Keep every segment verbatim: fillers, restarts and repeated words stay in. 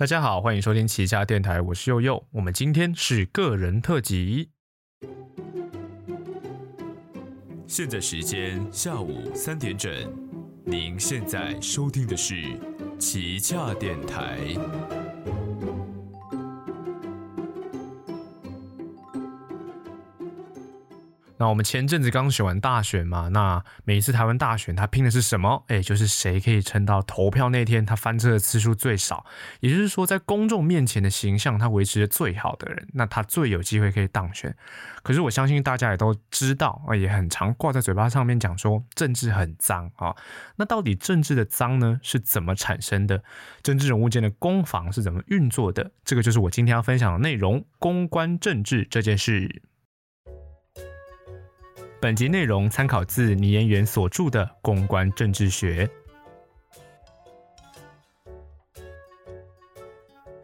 大家好，欢迎收听奇家电台，我是佑佑。我们今天是个人特辑。现在时间下午三点整，您现在收听的是奇家电台。那我们前阵子刚选完大选嘛，那每一次台湾大选它拼的是什么？哎，就是谁可以撑到投票那天他翻车的次数最少，也就是说在公众面前的形象他维持的最好的人，那他最有机会可以当选。可是我相信大家也都知道，也很常挂在嘴巴上面讲说政治很脏啊、哦。那到底政治的脏呢是怎么产生的？政治人物间的攻防是怎么运作的？这个就是我今天要分享的内容，公关政治这件事。本集内容参考自倪延元所著的《公关政治学》。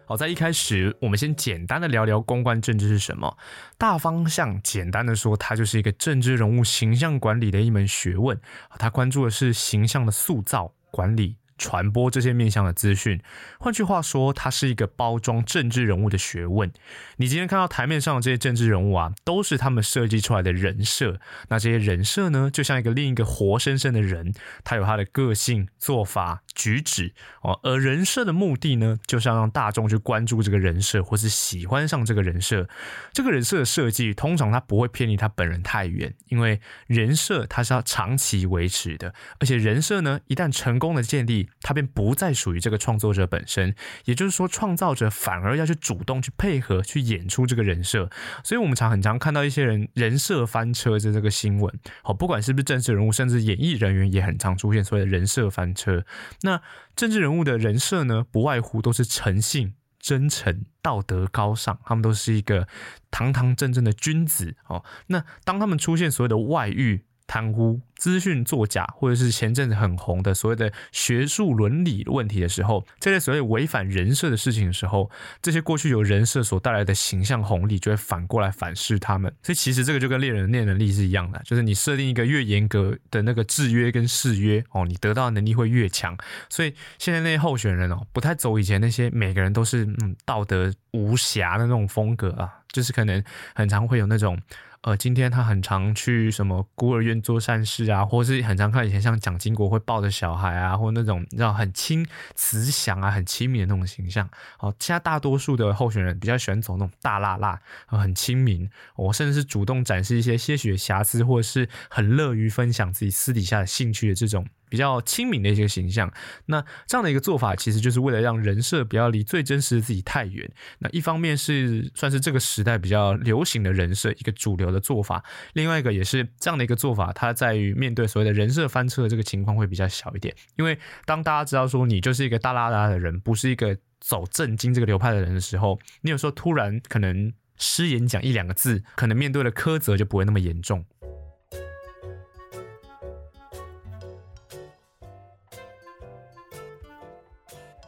好，在一开始我们先简单的聊聊公关政治是什么。大方向简单的说，它就是一个政治人物形象管理的一门学问，它关注的是形象的塑造、管理、传播这些面向的资讯。换句话说，它是一个包装政治人物的学问。你今天看到台面上的这些政治人物啊，都是他们设计出来的人设。那这些人设呢，就像一个另一个活生生的人，他有他的个性、做法、举止、哦、而人设的目的呢，就是要让大众去关注这个人设，或是喜欢上这个人设。这个人设的设计通常它不会偏离他本人太远，因为人设它是要长期维持的，而且人设呢，一旦成功的建立，它便不再属于这个创作者本身，也就是说，创造者反而要去主动去配合去演出这个人设。所以我们常很常看到一些人人设翻车的这个新闻，好，不管是不是政治人物，甚至演艺人员也很常出现所谓的人设翻车。那政治人物的人设呢，不外乎都是诚信、真诚、道德高尚，他们都是一个堂堂正正的君子。哦，那当他们出现所谓的外遇、贪污、资讯作假，或者是前阵子很红的所谓的学术伦理问题的时候，这类所谓违反人设的事情的时候，这些过去由人设所带来的形象红利就会反过来反噬他们。所以其实这个就跟猎人的念能力是一样的，就是你设定一个越严格的那个制约跟誓约、哦、你得到的能力会越强。所以现在那些候选人、哦、不太走以前那些每个人都是、嗯、道德无瑕的那种风格啊，就是可能很常会有那种呃，今天他很常去什么孤儿院做善事啊，或是很常看以前像蒋经国会抱着小孩啊，或那种你知道很亲慈祥啊、很亲民的那种形象。好，现在大多数的候选人比较喜欢走那种大辣辣、呃、很亲民，我、哦、甚至是主动展示一些些许的瑕疵，或者是很乐于分享自己私底下的兴趣的这种比较亲民的一些形象。那这样的一个做法其实就是为了让人设不要离最真实的自己太远。那一方面是算是这个时代比较流行的人设一个主流的做法，另外一个也是这样的一个做法，它在于面对所谓的人设翻车的这个情况会比较小一点。因为当大家知道说你就是一个大拉拉的人，不是一个走正经这个流派的人的时候，你有时候突然可能失言讲一两个字，可能面对的苛责就不会那么严重。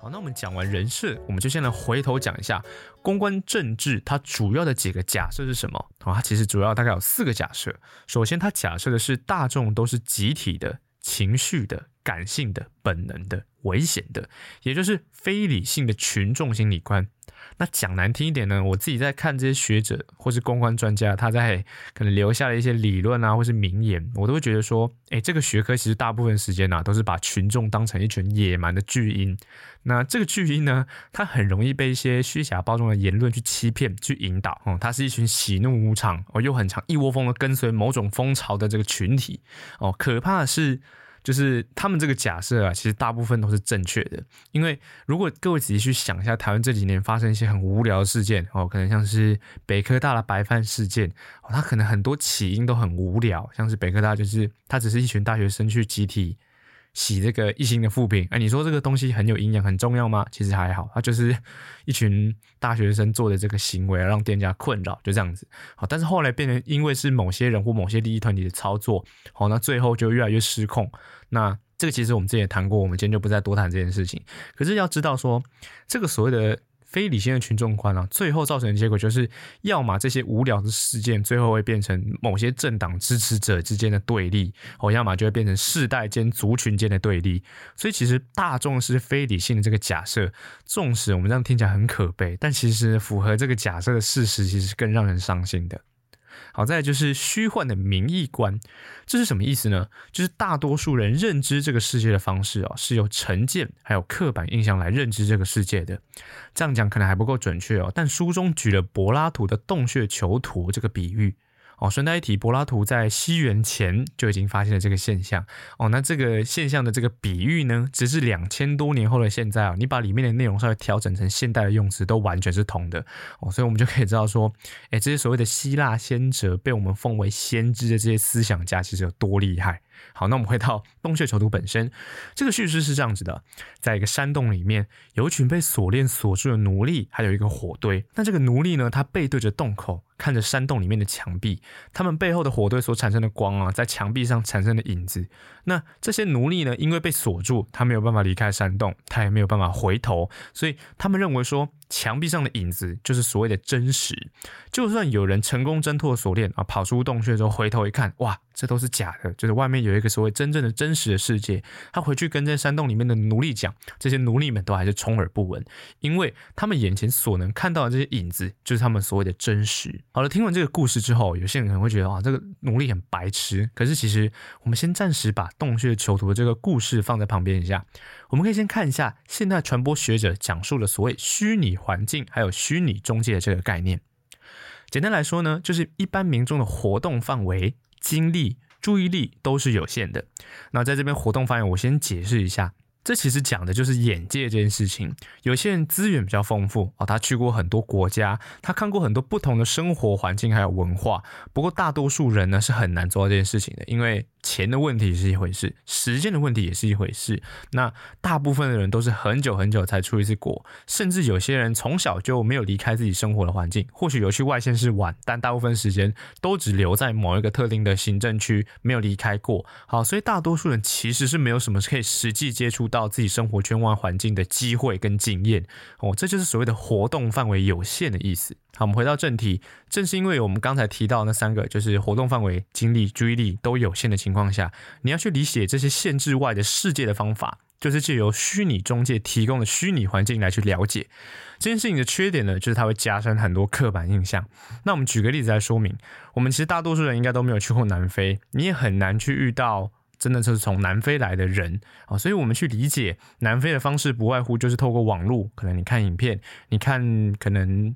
好，那我们讲完人设，我们就先来回头讲一下公关政治它主要的几个假设是什么、哦、它其实主要大概有四个假设。首先，它假设的是大众都是集体的、情绪的、感性的、本能的、危险的，也就是非理性的群众心理观。那讲难听一点呢，我自己在看这些学者或是公关专家他在可能留下了一些理论啊，或是名言，我都会觉得说诶，这个学科其实大部分时间啊都是把群众当成一群野蛮的巨婴。那这个巨婴呢，他很容易被一些虚假包装的言论去欺骗、去引导、嗯、他是一群喜怒无常、哦、又很常一窝蜂的跟随某种风潮的这个群体、哦、可怕的是就是他们这个假设啊，其实大部分都是正确的。因为如果各位仔细去想一下，台湾这几年发生一些很无聊的事件、哦、可能像是北科大的白饭事件、哦、它可能很多起因都很无聊，像是北科大就是它只是一群大学生去集体洗这个一星的负评、哎、你说这个东西很有营养很重要吗？其实还好，它就是一群大学生做的这个行为让店家困扰，就这样子。好，但是后来变成因为是某些人或某些利益团体的操作，好，那最后就越来越失控。那这个其实我们之前也谈过，我们今天就不再多谈这件事情。可是要知道说，这个所谓的非理性的群众观啊，最后造成的结果就是，要么这些无聊的事件最后会变成某些政党支持者之间的对立，哦，要么就会变成世代间、族群间的对立。所以其实大众是非理性的这个假设，纵使我们这样听起来很可悲，但其实符合这个假设的事实，其实更让人伤心的。好，再来就是虚幻的民意观，这是什么意思呢？就是大多数人认知这个世界的方式、哦、是由成见还有刻板印象来认知这个世界的。这样讲可能还不够准确哦，但书中举了柏拉图的洞穴囚徒这个比喻哦。顺带一提，柏拉图在西元前就已经发现了这个现象哦。那这个现象的这个比喻呢，直至两千多年后的现在啊、哦，你把里面的内容稍微调整成现代的用词，都完全是同的哦。所以我们就可以知道说，哎，这些所谓的希腊先哲被我们奉为先知的这些思想家，其实有多厉害。好，那我们回到洞穴囚徒本身，这个叙事是这样子的：在一个山洞里面，有一群被锁链锁住的奴隶，还有一个火堆。那这个奴隶呢，他背对着洞口，看着山洞里面的墙壁，他们背后的火堆所产生的光啊，在墙壁上产生的影子。那这些奴隶呢，因为被锁住，他没有办法离开山洞，他也没有办法回头，所以他们认为说，墙壁上的影子就是所谓的真实。就算有人成功挣脱锁链啊，跑出洞穴之后回头一看，哇，这都是假的，就是外面有一个所谓真正的真实的世界。他回去跟这山洞里面的奴隶讲，这些奴隶们都还是充耳不闻，因为他们眼前所能看到的这些影子就是他们所谓的真实。好了，听完这个故事之后，有些人可能会觉得啊，这个奴隶很白痴。可是其实我们先暂时把洞穴囚徒的这个故事放在旁边一下，我们可以先看一下现代传播学者讲述了所谓虚拟环境还有虚拟中介的这个概念。简单来说呢，就是一般民众的活动范围、精力、注意力都是有限的。那在这边活动范围，我先解释一下，这其实讲的就是眼界这件事情。有些人资源比较丰富、哦、他去过很多国家，他看过很多不同的生活环境还有文化。不过大多数人呢是很难做到这件事情的，因为钱的问题是一回事，时间的问题也是一回事。那大部分的人都是很久很久才出一次国，甚至有些人从小就没有离开自己生活的环境，或许有去外县市玩，但大部分时间都只留在某一个特定的行政区，没有离开过。好，所以大多数人其实是没有什么可以实际接触到自己生活圈外环境的机会跟经验哦，这就是所谓的活动范围有限的意思。好，我们回到正题，正是因为我们刚才提到那三个，就是活动范围、精力、注意力都有限的情况下，你要去理解这些限制外的世界的方法，就是借由虚拟中介提供的虚拟环境来去了解这件事情的缺点呢，就是它会加深很多刻板印象。那我们举个例子来说明，我们其实大多数人应该都没有去过南非，你也很难去遇到真的就是从南非来的人、哦、所以我们去理解南非的方式不外乎就是透过网络，可能你看影片，你看可能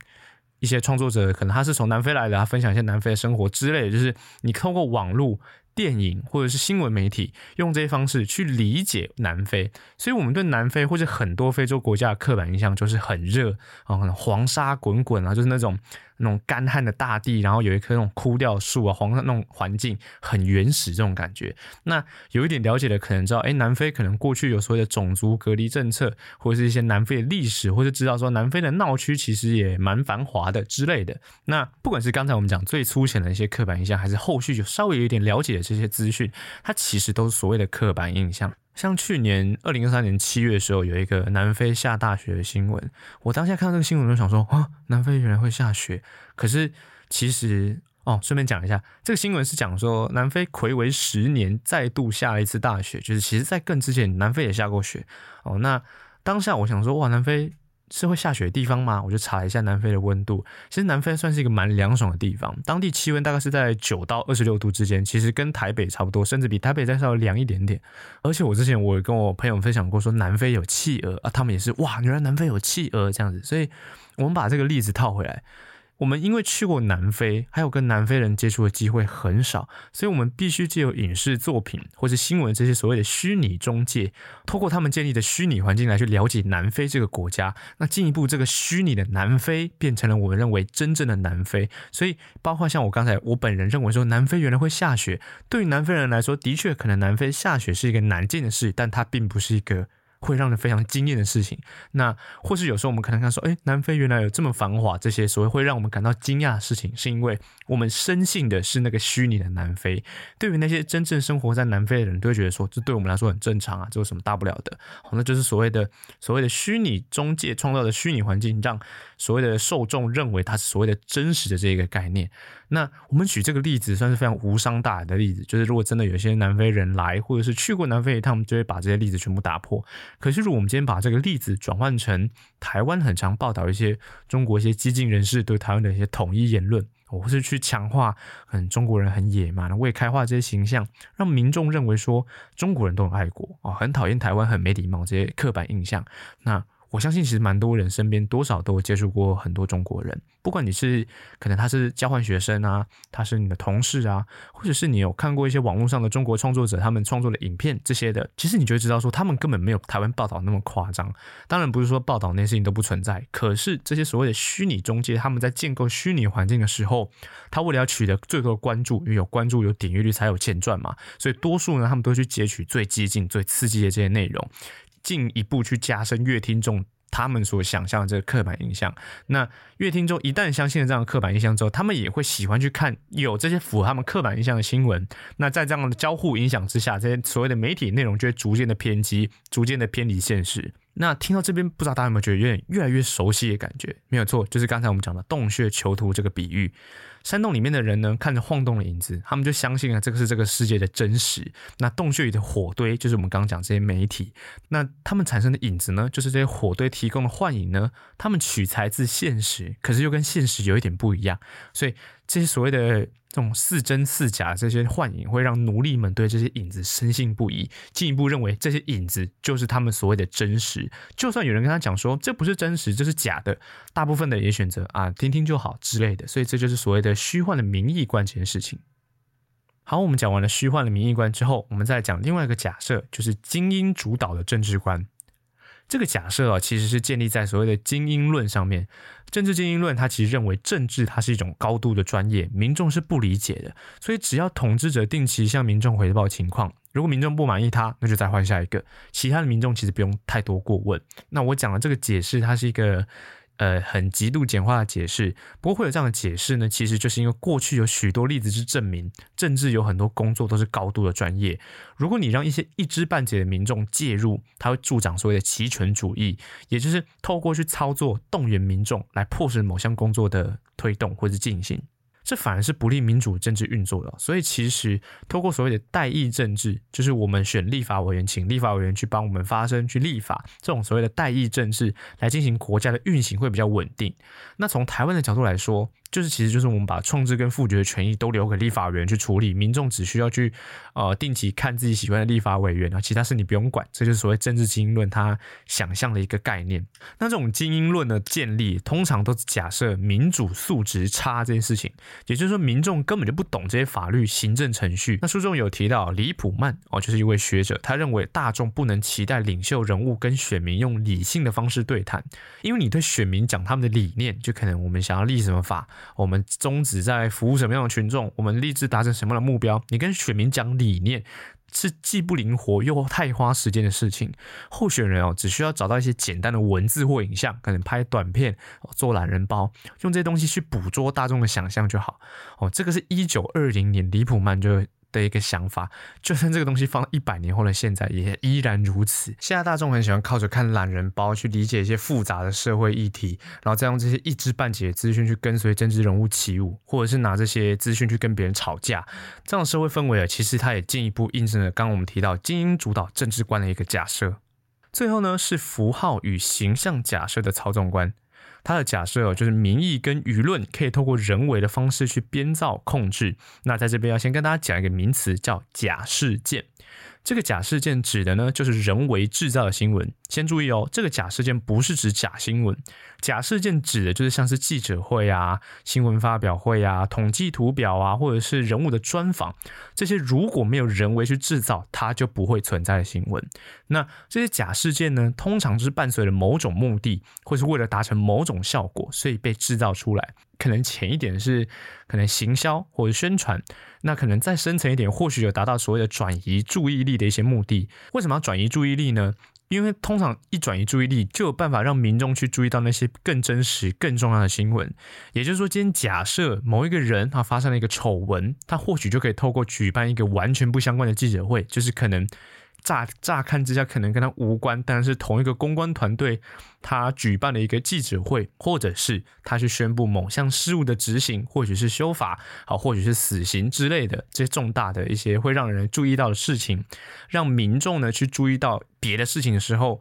一些创作者可能他是从南非来的，他分享一些南非的生活之类的，就是你透过网络、电影或者是新闻媒体，用这些方式去理解南非。所以我们对南非或者很多非洲国家的刻板印象就是很热、嗯、黄沙滚滚啊，就是那种那种干旱的大地，然后有一棵那种枯掉树啊，黄沙那种环境很原始这种感觉。那有一点了解的可能知道，哎，南非可能过去有所谓的种族隔离政策，或者是一些南非的历史，或者知道说南非的闹区其实也蛮繁华的之类的。那不管是刚才我们讲最粗浅的一些刻板印象，还是后续有稍微有一点了解的这些资讯，它其实都是所谓的刻板印象。像去年二零二三年七月的时候，有一个南非下大雪的新闻，我当下看到这个新闻就想说，啊，南非原来会下雪。可是其实哦，顺便讲一下，这个新闻是讲说南非睽违十年再度下了一次大雪，就是其实在更之前南非也下过雪哦。那当下我想说，哇，南非是会下雪的地方吗？我就查了一下南非的温度，其实南非算是一个蛮凉爽的地方，当地气温大概是在九到二十六度之间，其实跟台北差不多，甚至比台北再稍微凉一点点。而且我之前我跟我朋友分享过说南非有企鹅啊，他们也是哇，原来南非有企鹅这样子。所以我们把这个例子套回来，我们因为去过南非，还有跟南非人接触的机会很少，所以我们必须藉由影视作品或是新闻这些所谓的虚拟中介，透过他们建立的虚拟环境来去了解南非这个国家。那进一步，这个虚拟的南非变成了我们认为真正的南非。所以包括像我刚才我本人认为说南非原来会下雪，对于南非人来说，的确可能南非下雪是一个难见的事，但它并不是一个会让人非常惊艳的事情。那或是有时候我们可能看说，哎，南非原来有这么繁华，这些所谓会让我们感到惊讶的事情，是因为我们深信的是那个虚拟的南非。对于那些真正生活在南非的人，都会觉得说，这对我们来说很正常啊，这有什么大不了的？哦，那就是所谓的所谓的虚拟中介创造的虚拟环境，让所谓的受众认为它是所谓的真实的这个概念。那我们举这个例子算是非常无伤大雅的例子，就是如果真的有些南非人来，或者是去过南非一趟，就会把这些例子全部打破。可是如果我们今天把这个例子转换成台湾，很常报道一些中国一些激进人士对台湾的一些统一言论，或是去强化很中国人很野蛮、未开化这些形象，让民众认为说中国人都很爱国，很讨厌台湾、很没礼貌这些刻板印象。那我相信其实蛮多人身边多少都有接触过很多中国人，不管你是可能他是交换学生啊，他是你的同事啊，或者是你有看过一些网络上的中国创作者他们创作的影片这些的，其实你就会知道说他们根本没有台湾报道那么夸张。当然不是说报道那些事情都不存在，可是这些所谓的虚拟中介他们在建构虚拟环境的时候，他为了要取得最多的关注，因为有关注有点阅率才有钱赚嘛，所以多数呢他们都会去截取最激进最刺激的这些内容，进一步去加深乐听众他们所想象的这个刻板印象。那乐听众一旦相信了这样的刻板印象之后，他们也会喜欢去看有这些符合他们刻板印象的新闻。那在这样的交互影响之下，这些所谓的媒体内容就会逐渐的偏激，逐渐的偏离现实。那听到这边，不知道大家有没有觉得有点越来越熟悉的感觉？没有错，就是刚才我们讲的洞穴囚徒这个比喻。山洞里面的人呢，看着晃动的影子，他们就相信了这个是这个世界的真实。那洞穴里的火堆就是我们刚刚讲这些媒体，那他们产生的影子呢，就是这些火堆提供的幻影呢，他们取材自现实，可是又跟现实有一点不一样。所以这些所谓的这种似真似假这些幻影，会让奴隶们对这些影子深信不疑，进一步认为这些影子就是他们所谓的真实。就算有人跟他讲说这不是真实，这是假的，大部分的人也选择啊听听就好之类的。所以这就是所谓的虚幻的名义观这件事情。好，我们讲完了虚幻的名义观之后，我们再讲另外一个假设，就是精英主导的政治观。这个假设啊，其实是建立在所谓的精英论上面。政治精英论它其实认为政治它是一种高度的专业，民众是不理解的，所以只要统治者定期向民众回报情况，如果民众不满意他，那就再换下一个，其他的民众其实不用太多过问。那我讲的这个解释，它是一个呃，很极度简化的解释。不过会有这样的解释呢，其实就是因为过去有许多例子是证明政治有很多工作都是高度的专业，如果你让一些一知半解的民众介入，他会助长所谓的集权主义，也就是透过去操作动员民众来迫使某项工作的推动或是进行，这反而是不利民主政治运作的。所以其实透过所谓的代议政治，就是我们选立法委员，请立法委员去帮我们发声去立法，这种所谓的代议政治来进行国家的运行会比较稳定。那从台湾的角度来说，就是其实就是我们把创制跟复决的权益都留给立法委员去处理，民众只需要去呃定期看自己喜欢的立法委员，其他事你不用管。这就是所谓政治精英论它想象的一个概念。那这种精英论的建立，通常都是假设民主素质差这件事情，也就是说民众根本就不懂这些法律行政程序。那书中有提到李普曼、哦、就是一位学者，他认为大众不能期待领袖人物跟选民用理性的方式对谈，因为你对选民讲他们的理念，就可能我们想要立什么法，我们宗旨在服务什么样的群众，我们立志达成什么样的目标，你跟选民讲理念是既不灵活又太花时间的事情。候选人、哦、只需要找到一些简单的文字或影像，可能拍短片、哦、做懒人包，用这些东西去捕捉大众的想象就好、哦、这个是一九二零年李普曼就的一个想法，就算这个东西放到一百年后的现在也依然如此。现在大众很喜欢靠着看懒人包去理解一些复杂的社会议题，然后再用这些一知半解的资讯去跟随政治人物起舞，或者是拿这些资讯去跟别人吵架。这样的社会氛围其实它也进一步印证了刚刚我们提到精英主导政治观的一个假设。最后呢，是符号与形象假设的操纵观。它的假设就是民意跟舆论可以透过人为的方式去编造控制。那在这边要先跟大家讲一个名词叫假事件。这个假事件指的呢，就是人为制造的新闻。先注意哦，这个假事件不是指假新闻，假事件指的就是像是记者会啊、新闻发表会啊、统计图表啊，或者是人物的专访，这些如果没有人为去制造，它就不会存在的新闻。那这些假事件呢，通常是伴随着某种目的，或是为了达成某种效果，所以被制造出来。可能浅一点是可能行销或者宣传，那可能再深层一点，或许有达到所谓的转移注意力的一些目的。为什么要转移注意力呢？因为通常一转移注意力就有办法让民众去注意到那些更真实更重要的新闻。也就是说，今天假设某一个人他发生了一个丑闻，他或许就可以透过举办一个完全不相关的记者会，就是可能 乍, 乍看之下可能跟他无关，但是同一个公关团队他举办了一个记者会，或者是他去宣布某项事务的执行，或许是修法，好，或许是死刑之类的，这些重大的一些会让人注意到的事情，让民众呢去注意到别的事情的时候，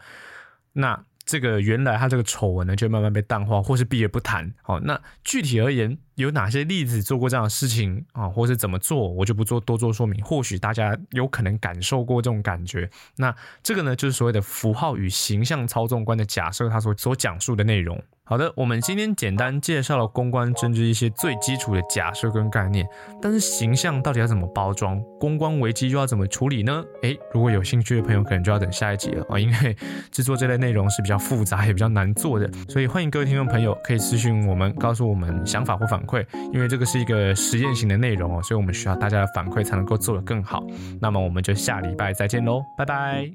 那这个原来他这个丑闻呢就慢慢被淡化，或是避而不谈。好，那具体而言有哪些例子做过这样的事情啊，或是怎么做，我就不做多做说明，或许大家有可能感受过这种感觉。那这个呢就是所谓的符号与形象操纵观的假设，它所所讲述的内容。好的，我们今天简单介绍了公关政治一些最基础的假设跟概念，但是形象到底要怎么包装，公关危机又要怎么处理呢？诶，如果有兴趣的朋友可能就要等下一集了啊，因为制作这类内容是比较复杂也比较难做的，所以欢迎各位听众朋友可以私讯我们，告诉我们想法或反馈，因为这个是一个实验型的内容哦，所以我们需要大家的反馈才能够做得更好。那么我们就下礼拜再见咯，拜拜。